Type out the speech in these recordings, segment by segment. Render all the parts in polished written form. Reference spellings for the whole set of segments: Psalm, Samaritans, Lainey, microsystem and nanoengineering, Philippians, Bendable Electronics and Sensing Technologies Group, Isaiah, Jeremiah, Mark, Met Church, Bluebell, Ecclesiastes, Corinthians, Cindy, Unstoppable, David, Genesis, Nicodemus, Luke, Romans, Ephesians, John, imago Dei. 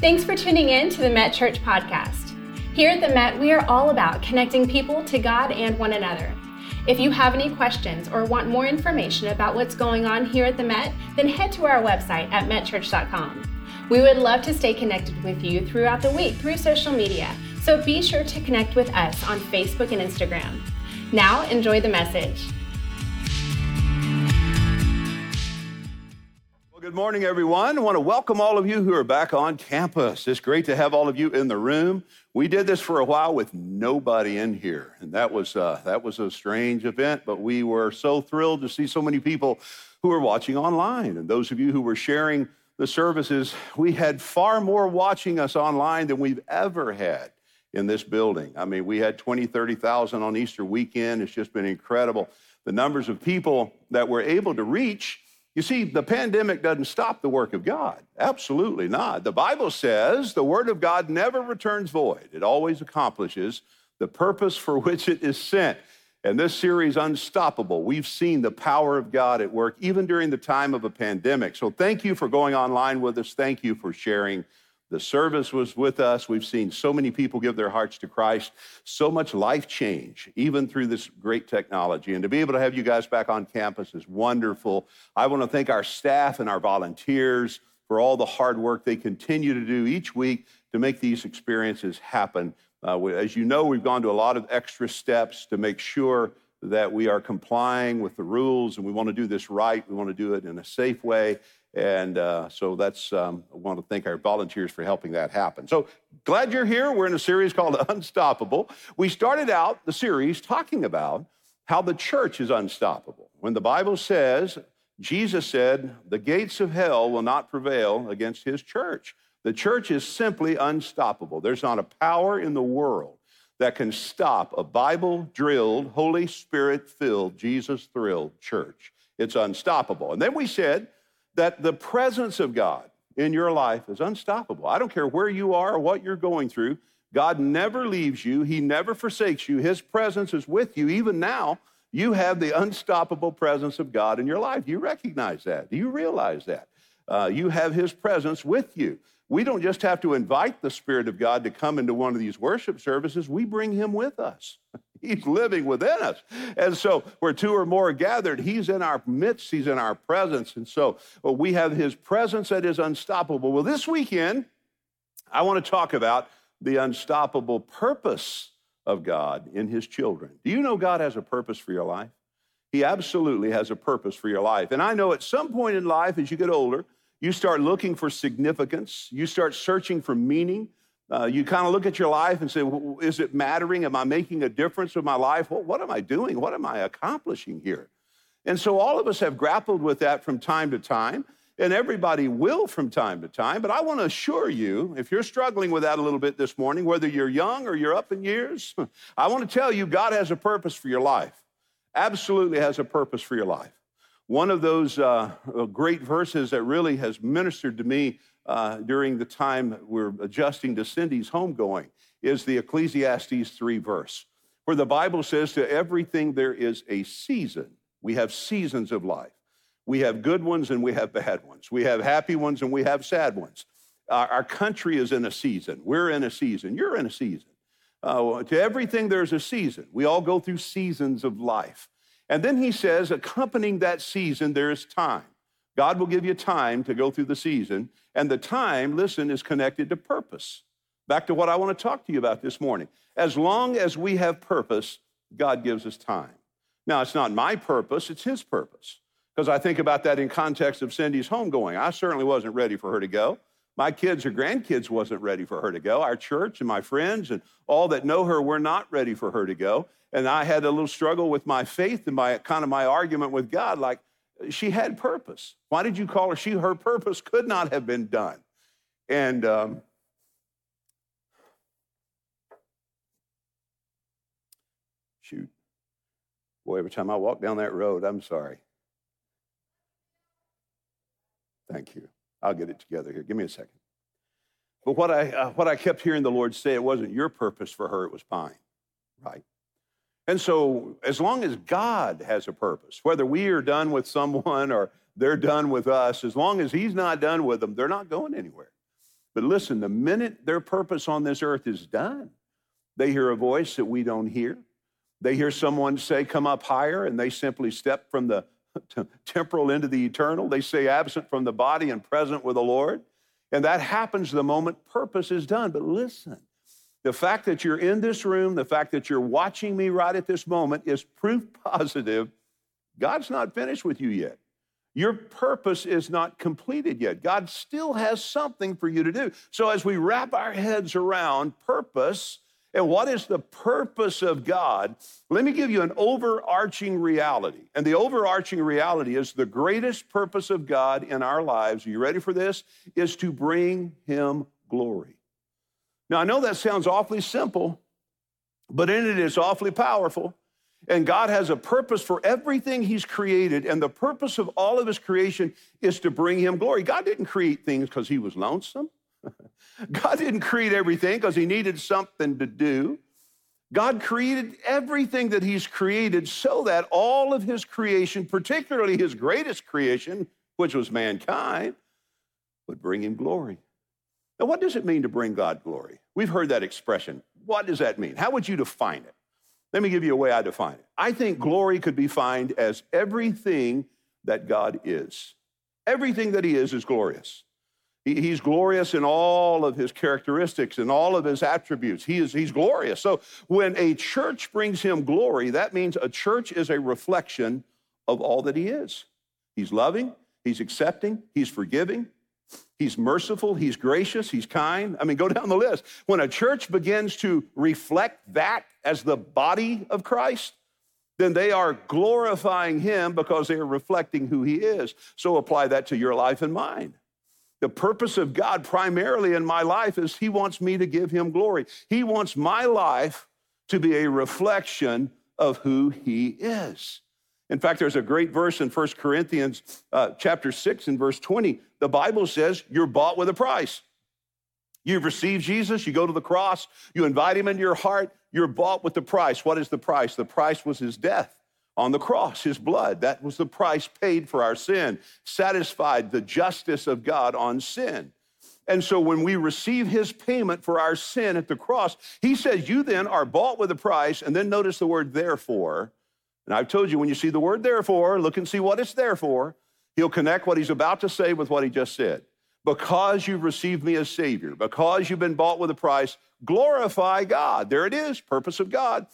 Thanks for tuning in to the Met Church podcast. Here at the Met, we are all about connecting people to God and one another. If you have any questions or want more information about what's going on here at the Met, then head to our website at metchurch.com. We would love to stay connected with you throughout the week through social media, so be sure to connect with us on Facebook and Instagram. Now, enjoy the message. Good morning, everyone. I want to welcome all of you who are back on campus. It's great to have all of you in the room. We did this for a while with nobody in here, and that was a strange event, but we were so thrilled to see so many people who are watching online. And those of you who were sharing the services, we had far more watching us online than we've ever had in this building. I mean, we had 30,000 on Easter weekend. It's just been incredible. The numbers of people that we're able to reach. You see, the pandemic doesn't stop the work of God. Absolutely not. The Bible says the word of God never returns void. It always accomplishes the purpose for which it is sent. And this series, Unstoppable, we've seen the power of God at work even during the time of a pandemic. So thank you for going online with us. Thank you for sharing. The service was with us. We've seen so many people give their hearts to Christ, so much life change, even through this great technology. And to be able to have you guys back on campus is wonderful. I want to thank our staff and our volunteers for all the hard work they continue to do each week to make these experiences happen. As you know, we've gone to a lot of extra steps to make sure that we are complying with the rules, and we want to do this right. We want to do it in a safe way. And so I want to thank our volunteers for helping that happen. So glad you're here. We're in a series called Unstoppable. We started out the series talking about how the church is unstoppable. When the Bible says, Jesus said, the gates of hell will not prevail against his church. The church is simply unstoppable. There's not a power in the world that can stop a Bible-drilled, Holy Spirit-filled, Jesus-thrilled church. It's unstoppable. And then we said that the presence of God in your life is unstoppable. I don't care where you are or what you're going through. God never leaves you. He never forsakes you. His presence is with you. Even now, you have the unstoppable presence of God in your life. Do you recognize that? Do you realize that? You have his presence with you. We don't just have to invite the Spirit of God to come into one of these worship services. We bring him with us. He's living within us. And so where two or more are gathered, he's in our midst. He's in our presence. And so we have his presence that is unstoppable. Well, this weekend, I want to talk about the unstoppable purpose of God in his children. Do you know God has a purpose for your life? He absolutely has a purpose for your life. And I know at some point in life, as you get older, you start looking for significance. You start searching for meaning. You kind of look at your life and say, well, is it mattering? Am I making a difference with my life? Well, what am I doing? What am I accomplishing here? And so all of us have grappled with that from time to time, and everybody will from time to time. But I want to assure you, if you're struggling with that a little bit this morning, whether you're young or you're up in years, I want to tell you God has a purpose for your life. Absolutely has a purpose for your life. One of those great verses that really has ministered to me during the time we're adjusting to Cindy's homegoing is the Ecclesiastes 3 verse, where the Bible says to everything there is a season. We have seasons of life. We have good ones and we have bad ones. We have happy ones and we have sad ones. Our country is in a season. We're in a season. You're in a season. To everything there's a season. We all go through seasons of life. And then he says, accompanying that season, there is time. God will give you time to go through the season. And the time, listen, is connected to purpose. Back to what I want to talk to you about this morning. As long as we have purpose, God gives us time. Now, it's not my purpose, it's his purpose. Because I think about that in context of Cindy's homegoing. I certainly wasn't ready for her to go. My kids or grandkids wasn't ready for her to go. Our church and my friends and all that know her were not ready for her to go. And I had a little struggle with my faith and my argument with God. Like, she had purpose. Why did you call her? Her purpose could not have been done. And every time I walk down that road, I'm sorry. Thank you. I'll get it together here. Give me a second. But what I kept hearing the Lord say, it wasn't your purpose for her, it was mine, right? And so as long as God has a purpose, whether we are done with someone or they're done with us, as long as he's not done with them, they're not going anywhere. But listen, the minute their purpose on this earth is done, they hear a voice that we don't hear. They hear someone say, come up higher, and they simply step from the temporal into the eternal. They say, absent from the body and present with the Lord. And that happens the moment purpose is done. But listen, the fact that you're in this room, the fact that you're watching me right at this moment is proof positive God's not finished with you yet. Your purpose is not completed yet. God still has something for you to do. So as we wrap our heads around purpose and what is the purpose of God, let me give you an overarching reality. And the overarching reality is the greatest purpose of God in our lives, are you ready for this, is to bring him glory. Now, I know that sounds awfully simple, but in it is awfully powerful. And God has a purpose for everything he's created, and the purpose of all of his creation is to bring him glory. God didn't create things because he was lonesome. God didn't create everything because he needed something to do. God created everything that he's created so that all of his creation, particularly his greatest creation, which was mankind, would bring him glory. Now, what does it mean to bring God glory? We've heard that expression. What does that mean? How would you define it? Let me give you a way I define it. I think glory could be defined as everything that God is. Everything that he is glorious. He's glorious in all of his characteristics and all of his attributes. He's glorious. So when a church brings him glory, that means a church is a reflection of all that he is. He's loving, he's accepting, he's forgiving, he's merciful, he's gracious, he's kind. I mean, go down the list. When a church begins to reflect that as the body of Christ, then they are glorifying him because they are reflecting who he is. So apply that to your life and mine. The purpose of God primarily in my life is he wants me to give him glory. He wants my life to be a reflection of who he is. In fact, there's a great verse in 1 Corinthians chapter 6 and verse 20. The Bible says you're bought with a price. You've received Jesus, you go to the cross, you invite him into your heart, you're bought with the price. What is the price? The price was his death on the cross, his blood. That was the price paid for our sin, satisfied the justice of God on sin. And so when we receive his payment for our sin at the cross, he says you then are bought with a price, and then notice the word therefore. And I've told you, when you see the word therefore, look and see what it's there for. He'll connect what he's about to say with what he just said. Because you've received me as Savior, because you've been bought with a price, glorify God. There it is, purpose of God.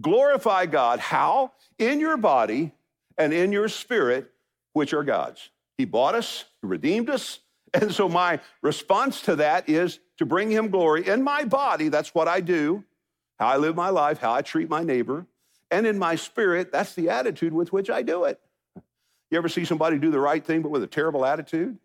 Glorify God. How? In your body and in your spirit, which are God's. He bought us, he redeemed us, and so my response to that is to bring him glory. In my body, that's what I do, how I live my life, how I treat my neighbor, and in my spirit, that's the attitude with which I do it. You ever see somebody do the right thing but with a terrible attitude?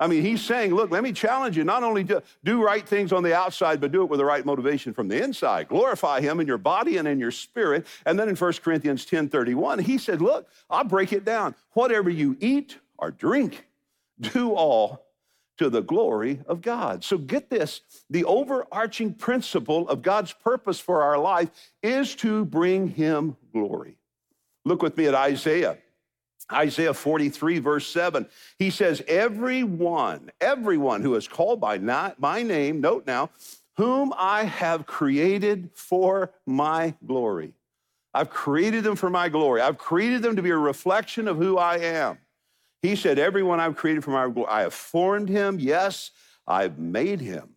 I mean, he's saying, look, let me challenge you. Not only do right things on the outside, but do it with the right motivation from the inside. Glorify him in your body and in your spirit. And then in 1 Corinthians 10:31, he said, look, I'll break it down. Whatever you eat or drink, do all to the glory of God. So get this, the overarching principle of God's purpose for our life is to bring him glory. Look with me at Isaiah. Isaiah 43, verse 7, he says, everyone who is called by my name, note now, whom I have created for my glory. I've created them for my glory. I've created them to be a reflection of who I am. He said, everyone I've created for my glory. I have formed him. Yes, I've made him.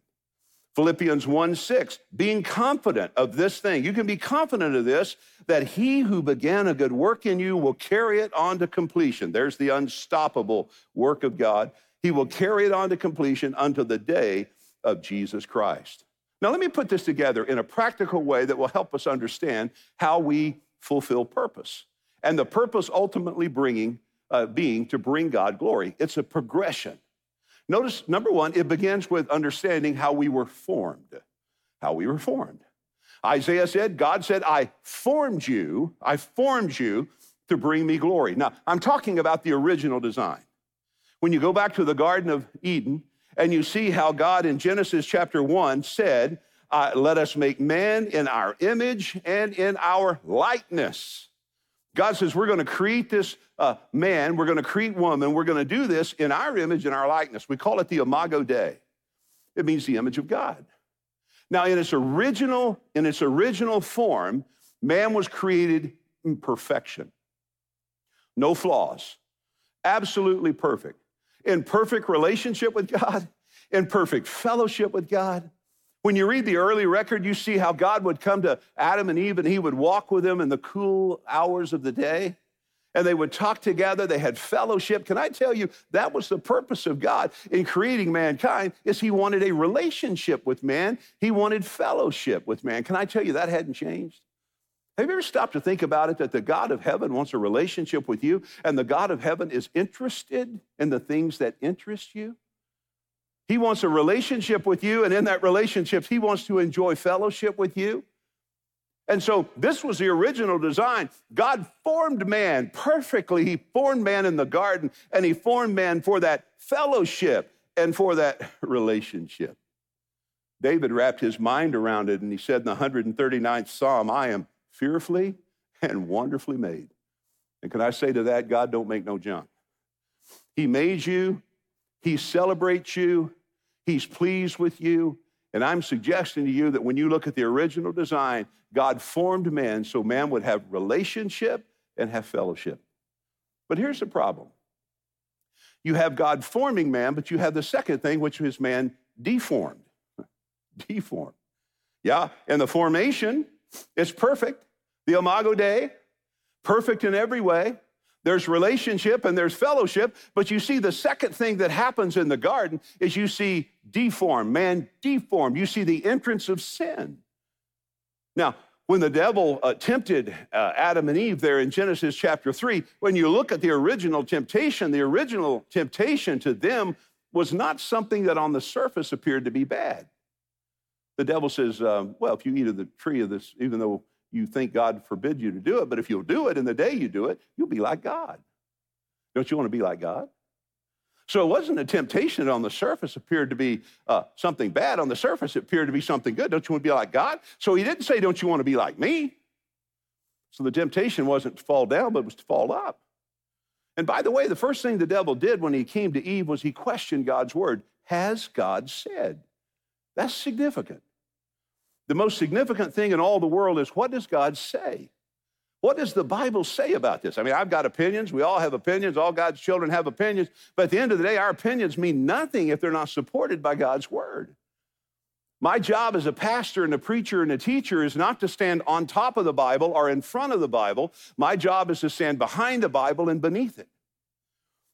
Philippians 1:6, being confident of this thing. You can be confident of this, that he who began a good work in you will carry it on to completion. There's the unstoppable work of God. He will carry it on to completion unto the day of Jesus Christ. Now, let me put this together in a practical way that will help us understand how we fulfill purpose. And the purpose ultimately being to bring God glory. It's a progression. Notice, number one, it begins with understanding how we were formed. How we were formed. Isaiah said, God said, I formed you to bring me glory. Now, I'm talking about the original design. When you go back to the Garden of Eden and you see how God in Genesis chapter 1 said, let us make man in our image and in our likeness. God says, we're going to create this man, we're going to create woman, we're going to do this in our image and our likeness. We call it the imago Dei. It means the image of God. Now, in its original form, man was created in perfection. No flaws. Absolutely perfect. In perfect relationship with God, in perfect fellowship with God. When you read the early record, you see how God would come to Adam and Eve and he would walk with them in the cool hours of the day. And they would talk together. They had fellowship. Can I tell you, that was the purpose of God in creating mankind, is he wanted a relationship with man. He wanted fellowship with man. Can I tell you, that hadn't changed? Have you ever stopped to think about it, that the God of heaven wants a relationship with you, and the God of heaven is interested in the things that interest you? He wants a relationship with you, and in that relationship, he wants to enjoy fellowship with you. And so this was the original design. God formed man perfectly. He formed man in the garden, and he formed man for that fellowship and for that relationship. David wrapped his mind around it, and he said in the 139th Psalm, I am fearfully and wonderfully made. And can I say to that, God don't make no junk. He made you. He celebrates you. He's pleased with you. And I'm suggesting to you that when you look at the original design, God formed man so man would have relationship and have fellowship. But here's the problem. You have God forming man, but you have the second thing, which is man deformed. Deformed. Yeah, and the formation, it's perfect. The imago Dei, perfect in every way. There's relationship and there's fellowship, but you see the second thing that happens in the garden is you see deformed, man deformed. You see the entrance of sin. Now, when the devil tempted Adam and Eve there in Genesis chapter 3, when you look at the original temptation to them was not something that on the surface appeared to be bad. The devil says, well, if you eat of the tree of this, even though you think God forbid you to do it, but if you'll do it in the day you do it, you'll be like God. Don't you want to be like God? So it wasn't a temptation that on the surface appeared to be something bad. On the surface, it appeared to be something good. Don't you want to be like God? So he didn't say, don't you want to be like me? So the temptation wasn't to fall down, but it was to fall up. And by the way, the first thing the devil did when he came to Eve was he questioned God's word. Has God said? That's significant. The most significant thing in all the world is, what does God say? What does the Bible say about this? I mean, I've got opinions. We all have opinions. All God's children have opinions. But at the end of the day, our opinions mean nothing if they're not supported by God's word. My job as a pastor and a preacher and a teacher is not to stand on top of the Bible or in front of the Bible. My job is to stand behind the Bible and beneath it.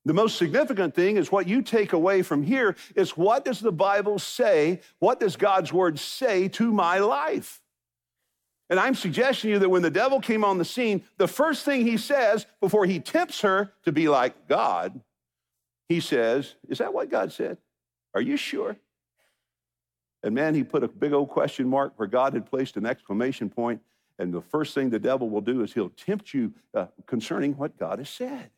The most significant thing is what you take away from here is, what does the Bible say? What does God's word say to my life? And I'm suggesting to you that when the devil came on the scene, the first thing he says before he tempts her to be like God, he says, is that what God said? Are you sure? And man, he put a big old question mark where God had placed an exclamation point. And the first thing the devil will do is he'll tempt you concerning what God has said.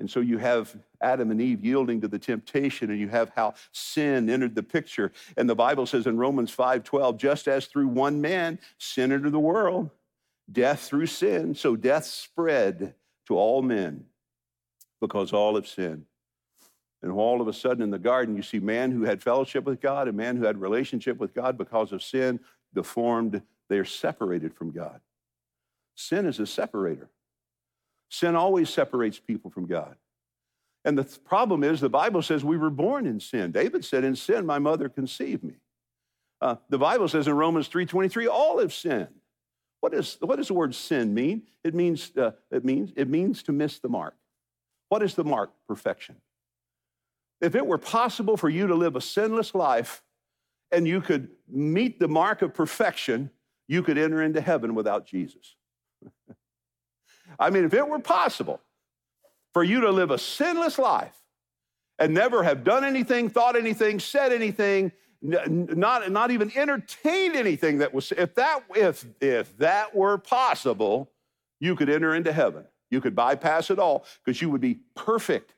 And so you have Adam and Eve yielding to the temptation, and you have how sin entered the picture. And the Bible says in Romans 5:12, just as through one man sin entered the world, death through sin, so death spread to all men because all have sinned. And all of a sudden in the garden, you see man who had fellowship with God and man who had relationship with God, because of sin, deformed, they are separated from God. Sin is a separator. Sin always separates people from God. And the problem is, the Bible says we were born in sin. David said, in sin, my mother conceived me. The Bible says in Romans 3:23, all have sinned. What does the word sin mean? It means to miss the mark. What is the mark? Perfection. If it were possible for you to live a sinless life and you could meet the mark of perfection, you could enter into heaven without Jesus. I mean, if it were possible for you to live a sinless life and never have done anything, thought anything, said anything, not even entertained anything that was, if that were possible, you could enter into heaven. You could bypass it all because you would be perfected.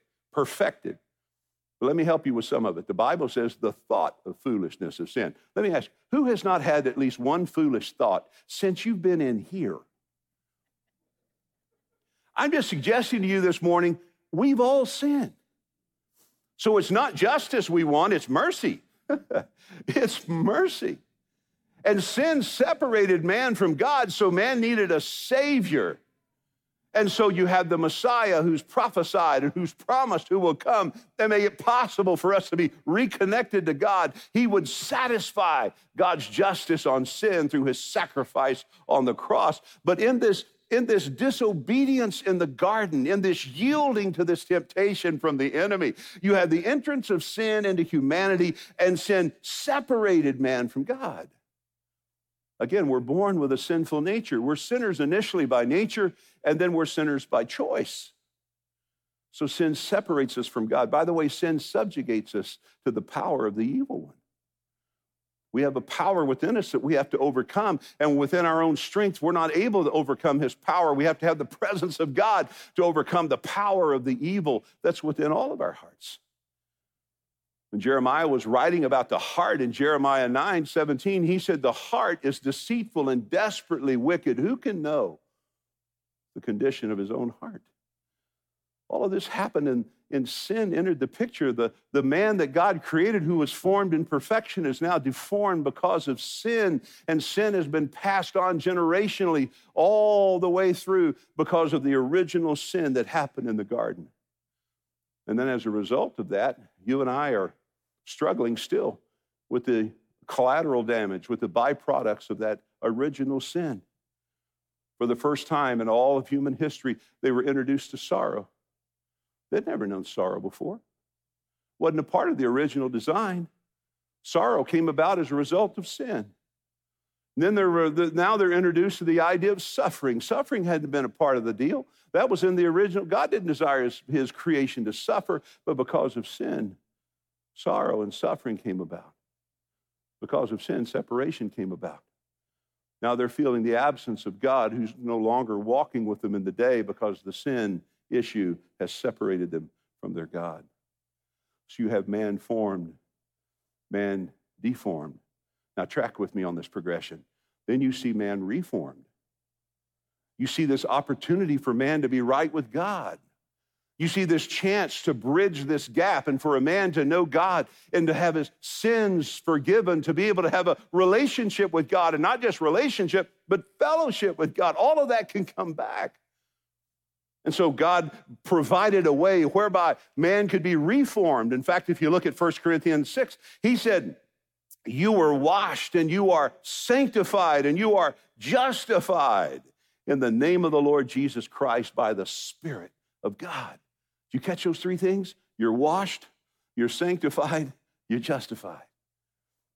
But let me help you with some of it. The Bible says the thought of foolishness of sin. Let me ask you, who has not had at least one foolish thought since you've been in here? I'm just suggesting to you this morning, we've all sinned. So it's not justice we want, it's mercy. It's mercy. And sin separated man from God, so man needed a Savior. And so you have the Messiah who's prophesied and who's promised who will come and make it possible for us to be reconnected to God. He would satisfy God's justice on sin through his sacrifice on the cross. But in this disobedience in the garden, in this yielding to this temptation from the enemy, you have the entrance of sin into humanity, and sin separated man from God. Again, we're born with a sinful nature. We're sinners initially by nature, and then we're sinners by choice. So sin separates us from God. By the way, sin subjugates us to the power of the evil one. We have a power within us that we have to overcome, and within our own strength, we're not able to overcome his power. We have to have the presence of God to overcome the power of the evil that's within all of our hearts. When Jeremiah was writing about the heart in Jeremiah 9:17, he said, the heart is deceitful and desperately wicked. Who can know the condition of his own heart? All of this happened and sin entered the picture. The man that God created who was formed in perfection is now deformed because of sin, and sin has been passed on generationally all the way through because of the original sin that happened in the garden. And then as a result of that, you and I are struggling still with the collateral damage, with the byproducts of that original sin. For the first time in all of human history, they were introduced to sorrow. They'd never known sorrow before. Wasn't a part of the original design. Sorrow came about as a result of sin. And then now they're introduced to the idea of suffering. Suffering hadn't been a part of the deal. That was in the original. God didn't desire his creation to suffer, but because of sin, sorrow and suffering came about. Because of sin, separation came about. Now they're feeling the absence of God, who's no longer walking with them in the day because the sin issue has separated them from their God. So you have man formed, man deformed. Now track with me on this progression. Then you see man reformed. You see this opportunity for man to be right with God. You see this chance to bridge this gap and for a man to know God and to have his sins forgiven, to be able to have a relationship with God, and not just relationship, but fellowship with God. All of that can come back. And so God provided a way whereby man could be reformed. In fact, if you look at 1 Corinthians 6, he said, you were washed and you are sanctified and you are justified in the name of the Lord Jesus Christ by the Spirit of God. Did you catch those three things? You're washed, you're sanctified, you're justified.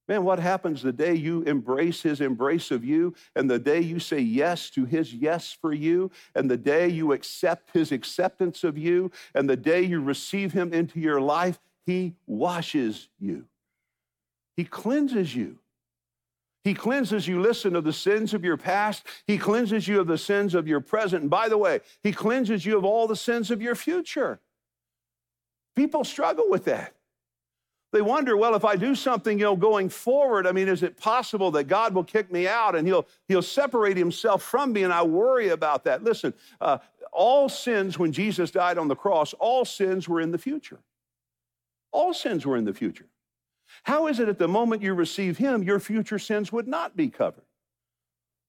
Man, what happens the day you embrace his embrace of you, and the day you say yes to his yes for you, and the day you accept his acceptance of you, and the day you receive him into your life? He washes you. He cleanses you. He cleanses you, listen, of the sins of your past. He cleanses you of the sins of your present. And by the way, he cleanses you of all the sins of your future. People struggle with that. They wonder, well, if I do something, going forward, is it possible that God will kick me out and he'll separate himself from me, and I worry about that. Listen, all sins, when Jesus died on the cross, all sins were in the future. All sins were in the future. How is it at the moment you receive him, your future sins would not be covered?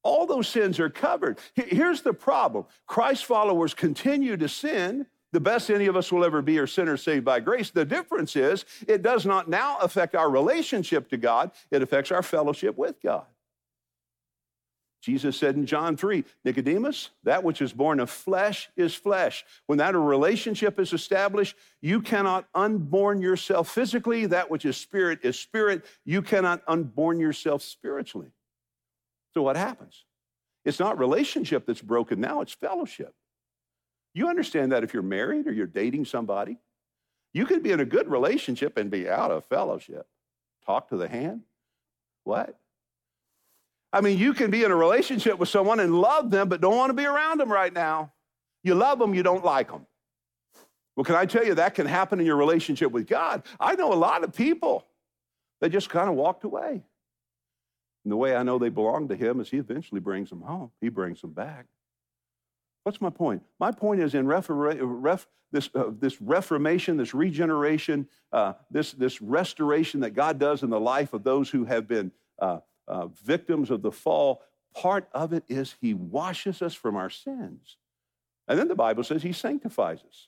All those sins are covered. Here's the problem. Christ followers continue to sin. The best any of us will ever be are sinners saved by grace. The difference is it does not now affect our relationship to God. It affects our fellowship with God. Jesus said in John 3, Nicodemus, that which is born of flesh is flesh. When that relationship is established, you cannot unborn yourself physically. That which is spirit. You cannot unborn yourself spiritually. So what happens? It's not relationship that's broken now, it's fellowship. You understand that if you're married or you're dating somebody, you could be in a good relationship and be out of fellowship. Talk to the hand? What? You can be in a relationship with someone and love them, but don't want to be around them right now. You love them, you don't like them. Well, can I tell you, that can happen in your relationship with God. I know a lot of people that just kind of walked away. And the way I know they belong to him is he eventually brings them home. He brings them back. What's my point? My point is in this reformation, this regeneration, this restoration that God does in the life of those who have been victims of the fall, part of it is he washes us from our sins. And then the Bible says he sanctifies us.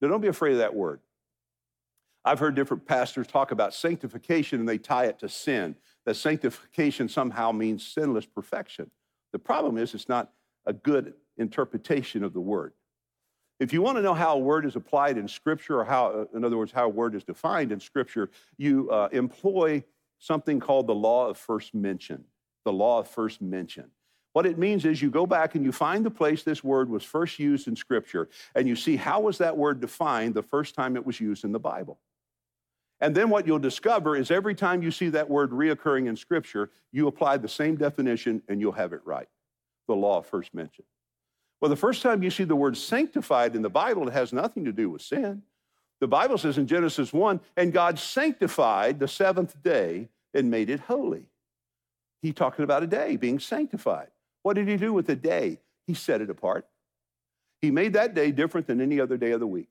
Now, don't be afraid of that word. I've heard different pastors talk about sanctification, and they tie it to sin, that sanctification somehow means sinless perfection. The problem is it's not a good interpretation of the word. If you want to know how a word is applied in Scripture, or how, in other words, how a word is defined in Scripture, you employ something called the law of first mention, the law of first mention. What it means is you go back and you find the place this word was first used in Scripture, and you see how was that word defined the first time it was used in the Bible. And then what you'll discover is every time you see that word reoccurring in Scripture, you apply the same definition and you'll have it right, the law of first mention. Well, the first time you see the word sanctified in the Bible, it has nothing to do with sin. The Bible says in Genesis 1, and God sanctified the seventh day and made it holy. He talked about a day being sanctified. What did he do with the day? He set it apart. He made that day different than any other day of the week.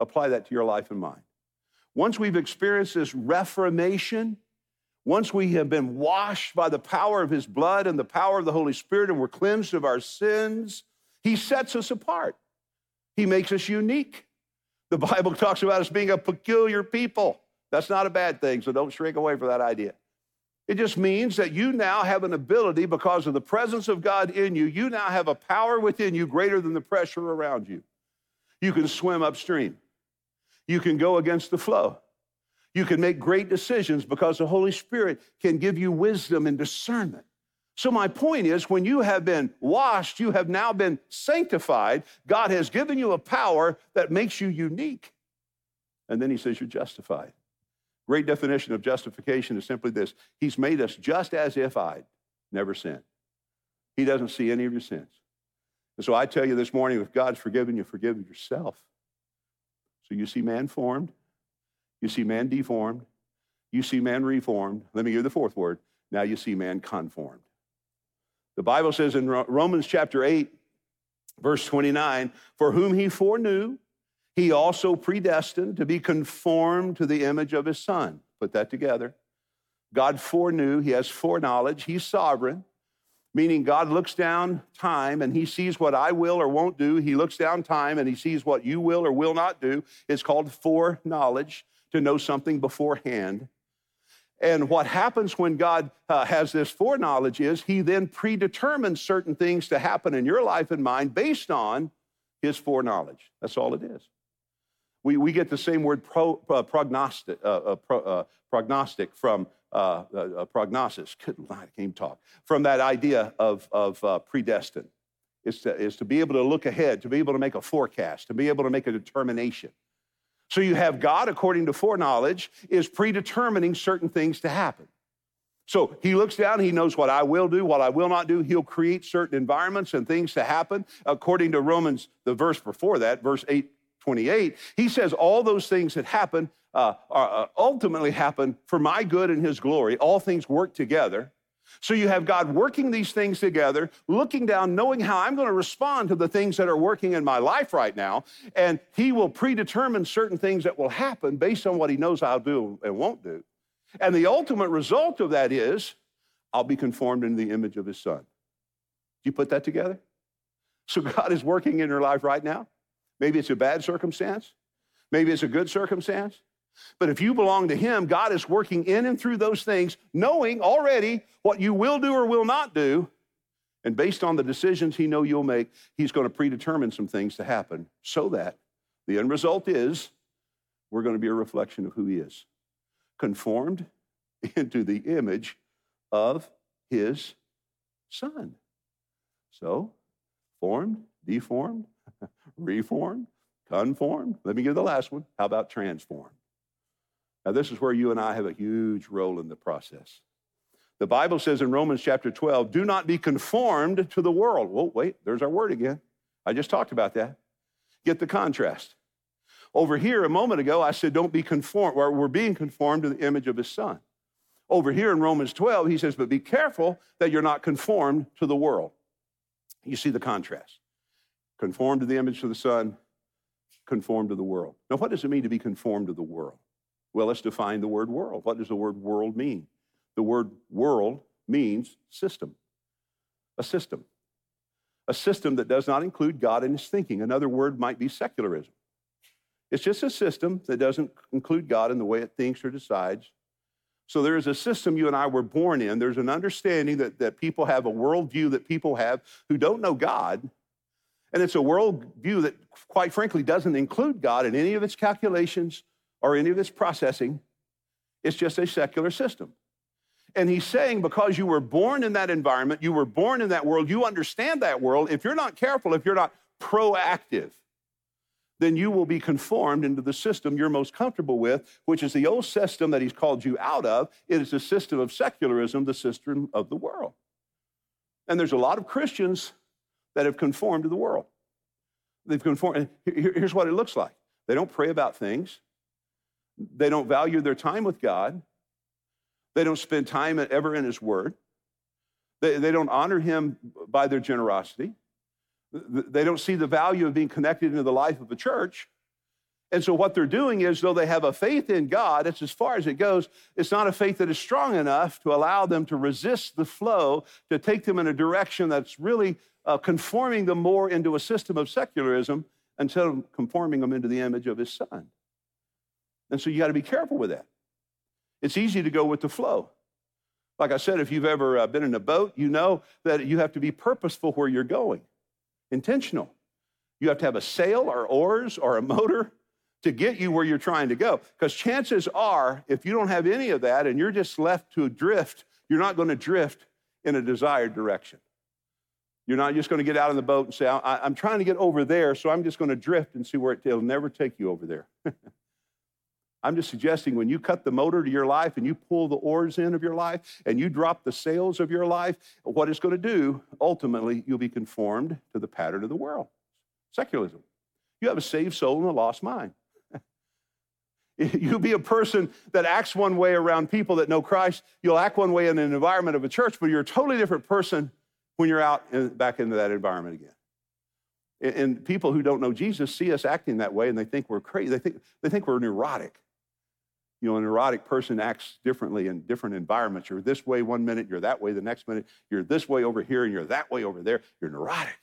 Apply that to your life and mine. Once we've experienced this reformation, once we have been washed by the power of his blood and the power of the Holy Spirit and we're cleansed of our sins, he sets us apart. He makes us unique. The Bible talks about us being a peculiar people. That's not a bad thing, so don't shrink away from that idea. It just means that you now have an ability because of the presence of God in you. You now have a power within you greater than the pressure around you. You can swim upstream. You can go against the flow. You can make great decisions because the Holy Spirit can give you wisdom and discernment. So my point is, when you have been washed, you have now been sanctified. God has given you a power that makes you unique. And then he says you're justified. Great definition of justification is simply this. He's made us just as if I'd never sinned. He doesn't see any of your sins. And so I tell you this morning, if God's forgiven you, forgive yourself. So you see man formed, you see man deformed, you see man reformed. Let me give you the fourth word. Now you see man conformed. The Bible says in Romans chapter 8, verse 29, for whom he foreknew, he also predestined to be conformed to the image of his Son. Put that together. God foreknew, he has foreknowledge, he's sovereign, meaning God looks down time and he sees what I will or won't do. He looks down time and he sees what you will or will not do. It's called foreknowledge, to know something beforehand. And what happens when God has this foreknowledge is he then predetermines certain things to happen in your life and mine based on his foreknowledge. That's all it is. We get the same word prognostic from prognosis. Good Lord, I can't even talk. From that idea of predestined. It's to be able to look ahead, to be able to make a forecast, to be able to make a determination. So you have God, according to foreknowledge, is predetermining certain things to happen. So he looks down, he knows what I will do, what I will not do. He'll create certain environments and things to happen. According to Romans, the verse before that, verse 8:28, he says all those things that happen ultimately happen for my good and his glory. All things work together. So you have God working these things together, looking down, knowing how I'm going to respond to the things that are working in my life right now, and he will predetermine certain things that will happen based on what he knows I'll do and won't do. And the ultimate result of that is I'll be conformed into the image of his Son. Do you put that together? So God is working in your life right now. Maybe it's a bad circumstance. Maybe it's a good circumstance. But if you belong to him, God is working in and through those things, knowing already what you will do or will not do. And based on the decisions he knows you'll make, he's going to predetermine some things to happen so that the end result is we're going to be a reflection of who he is, conformed into the image of his Son. So, formed, deformed, reformed, conformed. Let me give the last one. How about transformed? Now, this is where you and I have a huge role in the process. The Bible says in Romans chapter 12, do not be conformed to the world. Whoa, wait, there's our word again. I just talked about that. Get the contrast. Over here a moment ago, I said don't be conformed, or we're being conformed to the image of his Son. Over here in Romans 12, he says, but be careful that you're not conformed to the world. You see the contrast. Conformed to the image of the Son, conformed to the world. Now, what does it mean to be conformed to the world? Well, let's define the word world. What does the word world mean? The word world means system, a system. A system that does not include God in his thinking. Another word might be secularism. It's just a system that doesn't include God in the way it thinks or decides. So there is a system you and I were born in. There's an understanding that people have, a worldview that people have who don't know God. And it's a worldview that, quite frankly, doesn't include God in any of its calculations or any of its processing. It's just a secular system. And he's saying, because you were born in that environment, you were born in that world, you understand that world. If you're not careful, if you're not proactive, then you will be conformed into the system you're most comfortable with, which is the old system that he's called you out of. It is the system of secularism, the system of the world. And there's a lot of Christians that have conformed to the world. They've conformed. Here's what it looks like. They don't pray about things. They don't value their time with God. They don't spend time ever in his word. They don't honor him by their generosity. They don't see the value of being connected into the life of the church. And so what they're doing is, though they have a faith in God, it's as far as it goes. It's not a faith that is strong enough to allow them to resist the flow, to take them in a direction that's really conforming them more into a system of secularism instead of conforming them into the image of his Son. And so you got to be careful with that. It's easy to go with the flow. Like I said, if you've ever been in a boat, you know that you have to be purposeful where you're going, intentional. You have to have a sail or oars or a motor to get you where you're trying to go. Because chances are, if you don't have any of that and you're just left to drift, you're not going to drift in a desired direction. You're not just going to get out of the boat and say, I'm trying to get over there, so I'm just going to drift and see where it'll never take you over there. I'm just suggesting when you cut the motor to your life and you pull the oars in of your life and you drop the sails of your life, what it's going to do, ultimately, you'll be conformed to the pattern of the world, secularism. You have a saved soul and a lost mind. You'll be a person that acts one way around people that know Christ. You'll act one way in an environment of a church, but you're a totally different person when you're out back into that environment again. And people who don't know Jesus see us acting that way, and they think we're crazy. They think we're neurotic. You know, a neurotic person acts differently in different environments. You're this way one minute, you're that way the next minute, you're this way over here, and you're that way over there. You're neurotic.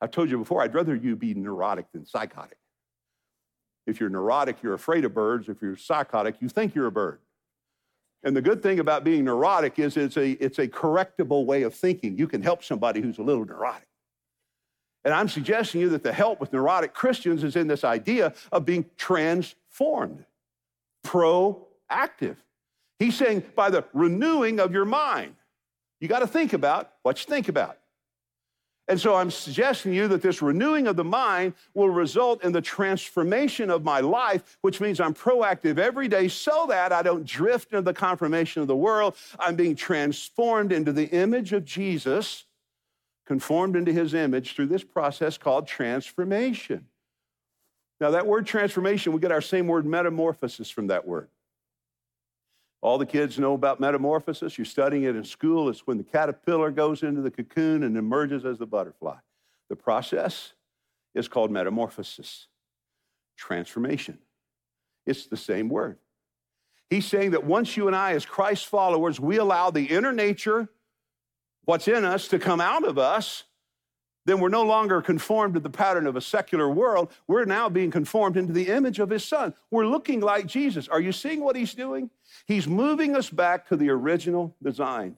I've told you before, I'd rather you be neurotic than psychotic. If you're neurotic, you're afraid of birds. If you're psychotic, you think you're a bird. And the good thing about being neurotic is it's a correctable way of thinking. You can help somebody who's a little neurotic. And I'm suggesting to you that the help with neurotic Christians is in this idea of being transformed. Proactive. He's saying by the renewing of your mind, you got to think about what you think about. And so I'm suggesting to you that this renewing of the mind will result in the transformation of my life, which means I'm proactive every day so that I don't drift into the conformation of the world. I'm being transformed into the image of Jesus, conformed into his image through this process called transformation. Now, that word transformation, we get our same word metamorphosis from that word. All the kids know about metamorphosis. You're studying it in school. It's when the caterpillar goes into the cocoon and emerges as the butterfly. The process is called metamorphosis, transformation. It's the same word. He's saying that once you and I, as Christ followers, we allow the inner nature, what's in us, to come out of us, then we're no longer conformed to the pattern of a secular world. We're now being conformed into the image of his Son. We're looking like Jesus. Are you seeing what he's doing? He's moving us back to the original design.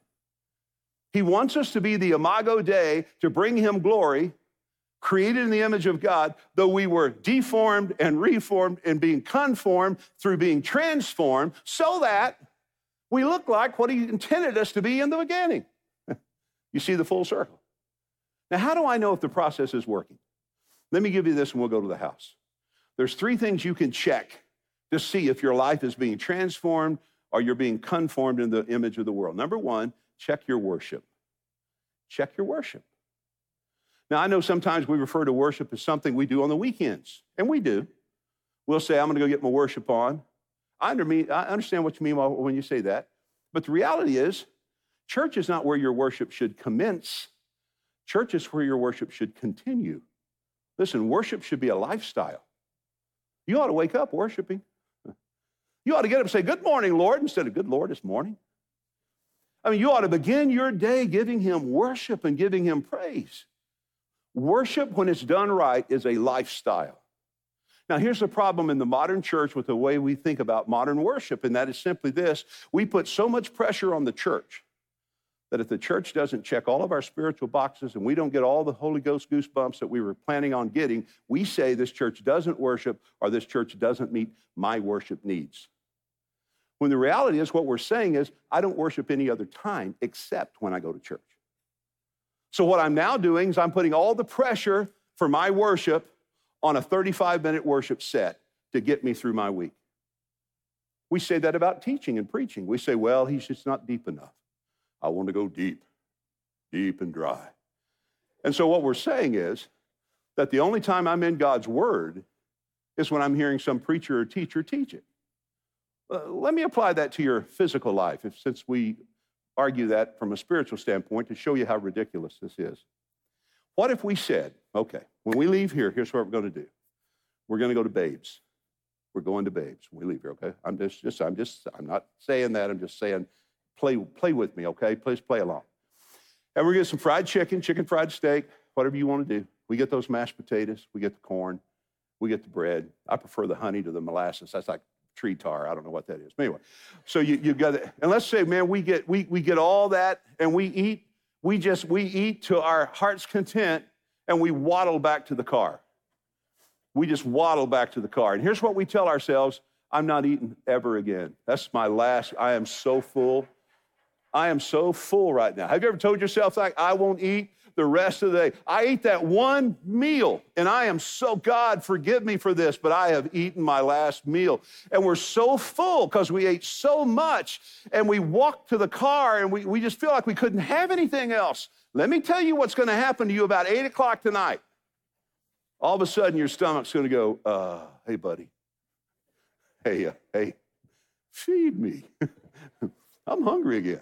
He wants us to be the imago Dei, to bring him glory, created in the image of God, though we were deformed and reformed and being conformed through being transformed so that we look like what he intended us to be in the beginning. You see the full circle. Now, how do I know if the process is working? Let me give you this and we'll go to the house. There's three things you can check to see if your life is being transformed or you're being conformed in the image of the world. Number one, check your worship. Check your worship. Now, I know sometimes we refer to worship as something we do on the weekends, and we do. We'll say, I'm going to go get my worship on. I understand what you mean when you say that, but the reality is church is not where your worship should commence. Church is where your worship should continue. Listen, worship should be a lifestyle. You ought to wake up worshiping. You ought to get up and say, good morning, Lord, instead of good Lord, it's morning. I mean, you ought to begin your day giving him worship and giving him praise. Worship, when it's done right, is a lifestyle. Now, here's the problem in the modern church with the way we think about modern worship, and that is simply this. We put so much pressure on the church that if the church doesn't check all of our spiritual boxes and we don't get all the Holy Ghost goosebumps that we were planning on getting, we say this church doesn't worship or this church doesn't meet my worship needs. When the reality is what we're saying is, I don't worship any other time except when I go to church. So what I'm now doing is I'm putting all the pressure for my worship on a 35-minute worship set to get me through my week. We say that about teaching and preaching. We say, well, he's just not deep enough. I want to go deep, deep and dry. And so what we're saying is that the only time I'm in God's word is when I'm hearing some preacher or teacher teach it. Let me apply that to your physical life, since we argue that from a spiritual standpoint to show you how ridiculous this is. What if we said, okay, when we leave here, here's what we're going to do. We're going to go to Babes. We're going to Babes when we leave here, okay? I'm not saying that. I'm just saying play with me, okay? Please play along. And we're going to get some fried chicken, chicken fried steak, whatever you want to do. We get those mashed potatoes. We get the corn. We get the bread. I prefer the honey to the molasses. That's like tree tar. I don't know what that is. But anyway, so you got it. And let's say, man, we get all that and we eat. We eat to our heart's content and we waddle back to the car. We just waddle back to the car. And here's what we tell ourselves: I'm not eating ever again. That's my last. I am so full. I am so full right now. Have you ever told yourself that? I won't eat the rest of the day. I ate that one meal, and I am so, God, forgive me for this, but I have eaten my last meal. And we're so full because we ate so much, and we walked to the car, and we just feel like we couldn't have anything else. Let me tell you what's going to happen to you about 8 o'clock tonight. All of a sudden, your stomach's going to go, hey, buddy. Hey, feed me. I'm hungry again.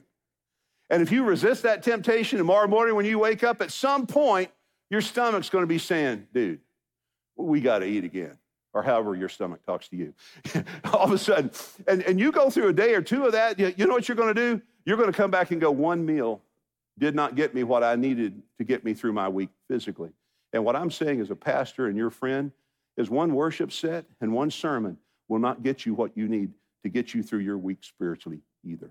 And if you resist that temptation tomorrow morning when you wake up, at some point, your stomach's going to be saying, dude, we got to eat again, or however your stomach talks to you. All of a sudden, and you go through a day or two of that, you know what you're going to do? You're going to come back and go, one meal did not get me what I needed to get me through my week physically. And what I'm saying as a pastor and your friend is one worship set and one sermon will not get you what you need to get you through your week spiritually either.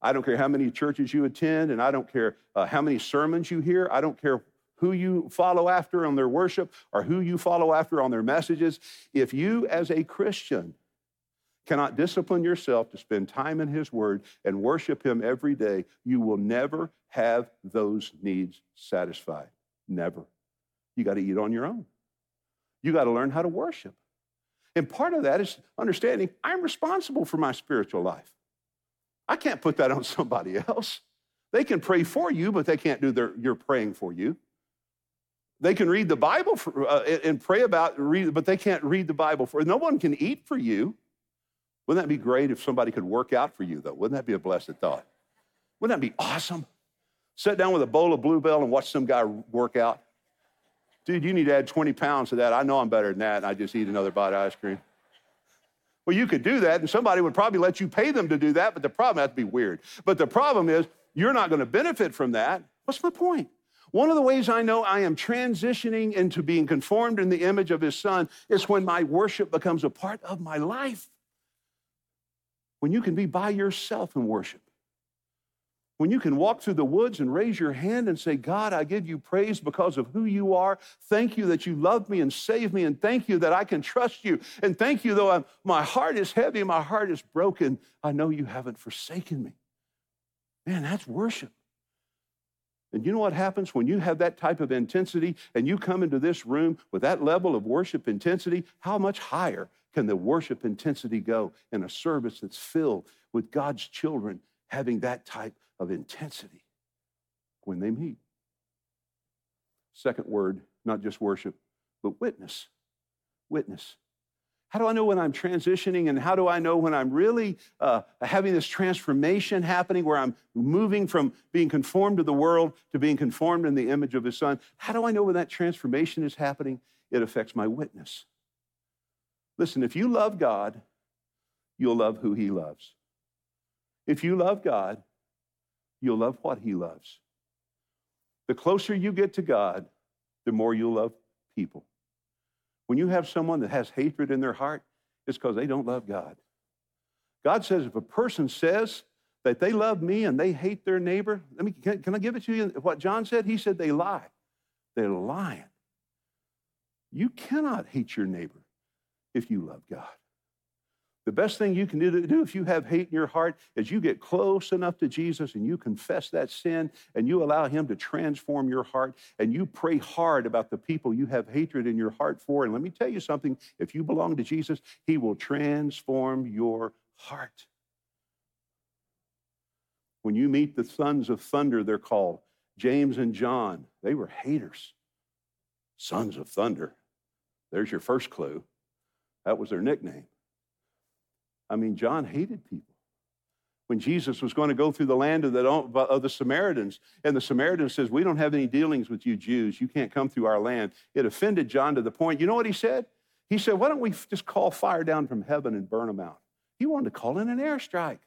I don't care how many churches you attend, and I don't care how many sermons you hear. I don't care who you follow after on their worship or who you follow after on their messages. If you, as a Christian, cannot discipline yourself to spend time in his word and worship him every day, you will never have those needs satisfied. Never. You got to eat on your own. You got to learn how to worship. And part of that is understanding I'm responsible for my spiritual life. I can't put that on somebody else. They can pray for you, but they can't do your praying for you. They can read the Bible and pray about read, but they can't read the Bible for you. No one can eat for you. Wouldn't that be great if somebody could work out for you, though? Wouldn't that be a blessed thought? Wouldn't that be awesome? Sit down with a bowl of Bluebell and watch some guy work out. Dude, you need to add 20 pounds to that. I know I'm better than that, and I just eat another bite of ice cream. Well, you could do that, and somebody would probably let you pay them to do that, but the problem, that'd be weird. But the problem is you're not going to benefit from that. What's my point? One of the ways I know I am transitioning into being conformed in the image of his son is when my worship becomes a part of my life. When you can be by yourself in worship. When you can walk through the woods and raise your hand and say, God, I give you praise because of who you are. Thank you that you love me and save me. And thank you that I can trust you. And thank you, though my heart is heavy, my heart is broken, I know you haven't forsaken me. Man, that's worship. And you know what happens when you have that type of intensity and you come into this room with that level of worship intensity? How much higher can the worship intensity go in a service that's filled with God's children having that type of intensity when they meet? Second word, not just worship, but witness. Witness. How do I know when I'm transitioning, and how do I know when I'm really having this transformation happening where I'm moving from being conformed to the world to being conformed in the image of His Son? How do I know when that transformation is happening? It affects my witness. Listen, if you love God, you'll love who He loves. If you love God, you'll love what He loves. The closer you get to God, the more you'll love people. When you have someone that has hatred in their heart, it's because they don't love God. God says if a person says that they love me and they hate their neighbor, can I give it to you what John said? He said they lie. They're lying. You cannot hate your neighbor if you love God. The best thing you can do if you have hate in your heart is you get close enough to Jesus and you confess that sin and you allow Him to transform your heart and you pray hard about the people you have hatred in your heart for. And let me tell you something, if you belong to Jesus, He will transform your heart. When you meet the sons of thunder, they're called, James and John, they were haters. Sons of thunder. There's your first clue. That was their nickname. I mean, John hated people. When Jesus was going to go through the land of the Samaritans, and the Samaritan says, we don't have any dealings with you Jews. You can't come through our land. It offended John to the point, you know what he said? He said, why don't we just call fire down from heaven and burn them out? He wanted to call in an airstrike.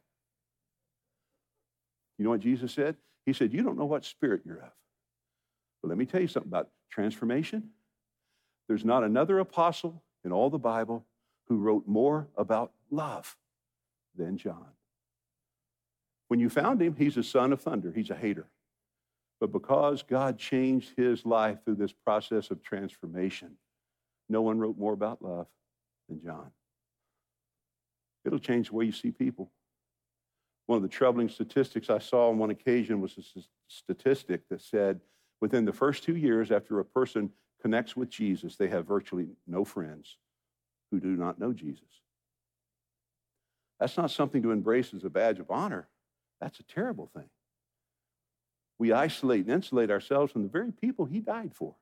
You know what Jesus said? He said, you don't know what spirit you're of. But let me tell you something about transformation. There's not another apostle in all the Bible who wrote more about love than John. When you found him, he's a son of thunder. He's a hater. But because God changed his life through this process of transformation, no one wrote more about love than John. It'll change the way you see people. One of the troubling statistics I saw on one occasion was a statistic that said within the first 2 years after a person connects with Jesus, they have virtually no friends who do not know Jesus. That's not something to embrace as a badge of honor. That's a terrible thing. We isolate and insulate ourselves from the very people he died for.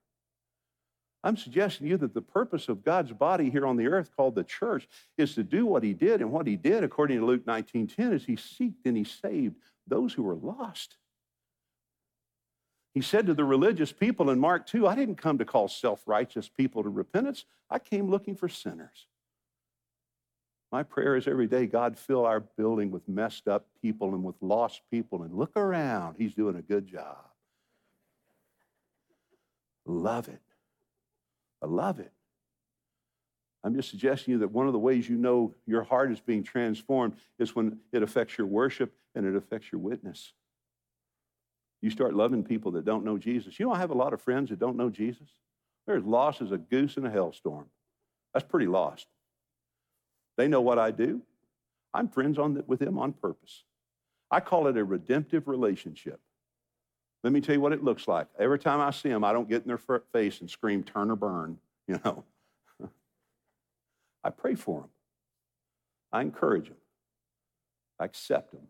I'm suggesting to you that the purpose of God's body here on the earth called the church is to do what he did, and what he did, according to Luke 19:10, is he seeked and he saved those who were lost. He said to the religious people in Mark 2, I didn't come to call self-righteous people to repentance. I came looking for sinners. My prayer is every day, God, fill our building with messed up people and with lost people, and look around. He's doing a good job. Love it. I love it. I'm just suggesting to you that one of the ways you know your heart is being transformed is when it affects your worship and it affects your witness. You start loving people that don't know Jesus. You know, I have a lot of friends that don't know Jesus. They're as lost as a goose in a hailstorm. That's pretty lost. They know what I do. I'm friends with them on purpose. I call it a redemptive relationship. Let me tell you what it looks like. Every time I see them, I don't get in their face and scream, turn or burn, you know. I pray for them. I encourage them. I accept them.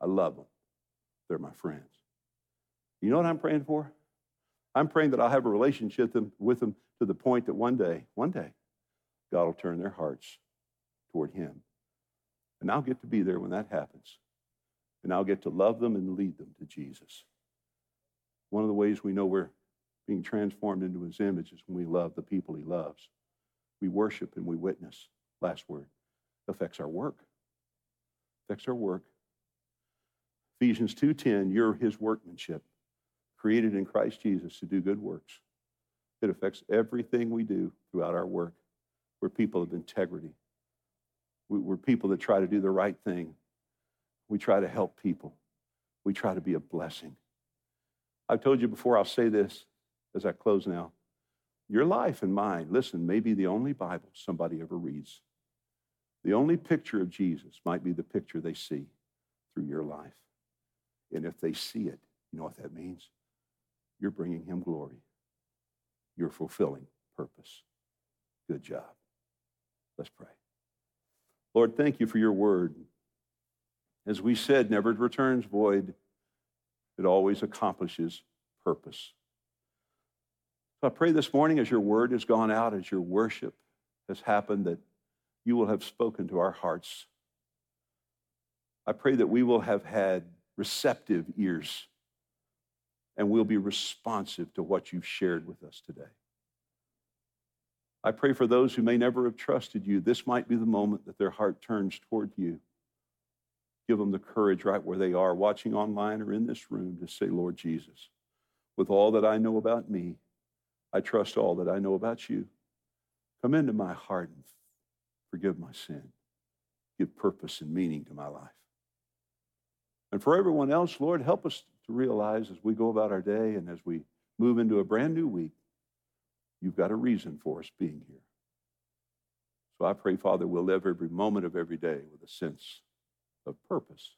I love them. They're my friends. You know what I'm praying for? I'm praying that I'll have a relationship with them to the point that one day, God will turn their hearts toward him. And I'll get to be there when that happens. And I'll get to love them and lead them to Jesus. One of the ways we know we're being transformed into his image is when we love the people he loves. We worship and we witness. Last word. Affects our work. Affects our work. Ephesians 2:10, you're his workmanship, created in Christ Jesus to do good works. It affects everything we do throughout our work. We're people of integrity. We're people that try to do the right thing. We try to help people. We try to be a blessing. I've told you before, I'll say this as I close now. Your life and mine, listen, may be the only Bible somebody ever reads. The only picture of Jesus might be the picture they see through your life. And if they see it, you know what that means? You're bringing him glory. You're fulfilling purpose. Good job. Let's pray. Lord, thank you for your word. As we said, never returns void. It always accomplishes purpose. So I pray this morning as your word has gone out, as your worship has happened, that you will have spoken to our hearts. I pray that we will have had receptive ears and we'll be responsive to what you've shared with us today. I pray for those who may never have trusted you, this might be the moment that their heart turns toward you. Give them the courage right where they are, watching online or in this room, to say, Lord Jesus, with all that I know about me, I trust all that I know about you. Come into my heart and forgive my sin. Give purpose and meaning to my life. And for everyone else, Lord, help us to realize as we go about our day and as we move into a brand new week, you've got a reason for us being here. So I pray, Father, we'll live every moment of every day with a sense of purpose.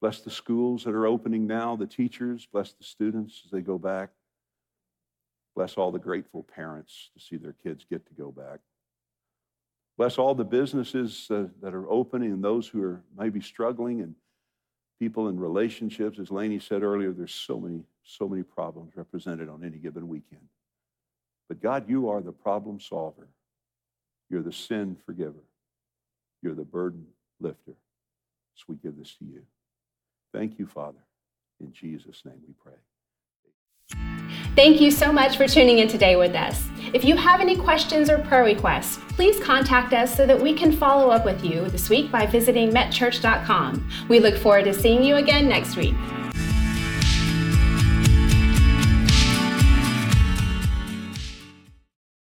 Bless the schools that are opening now, the teachers, bless the students as they go back. Bless all the grateful parents to see their kids get to go back. Bless all the businesses that are opening and those who are maybe struggling, and people in relationships. As Lainey said earlier, there's so many problems represented on any given weekend. But God, you are the problem solver. You're the sin forgiver. You're the burden lifter. So we give this to you. Thank you, Father. In Jesus' name we pray. Thank you so much for tuning in today with us. If you have any questions or prayer requests, please contact us so that we can follow up with you this week by visiting metchurch.com. We look forward to seeing you again next week.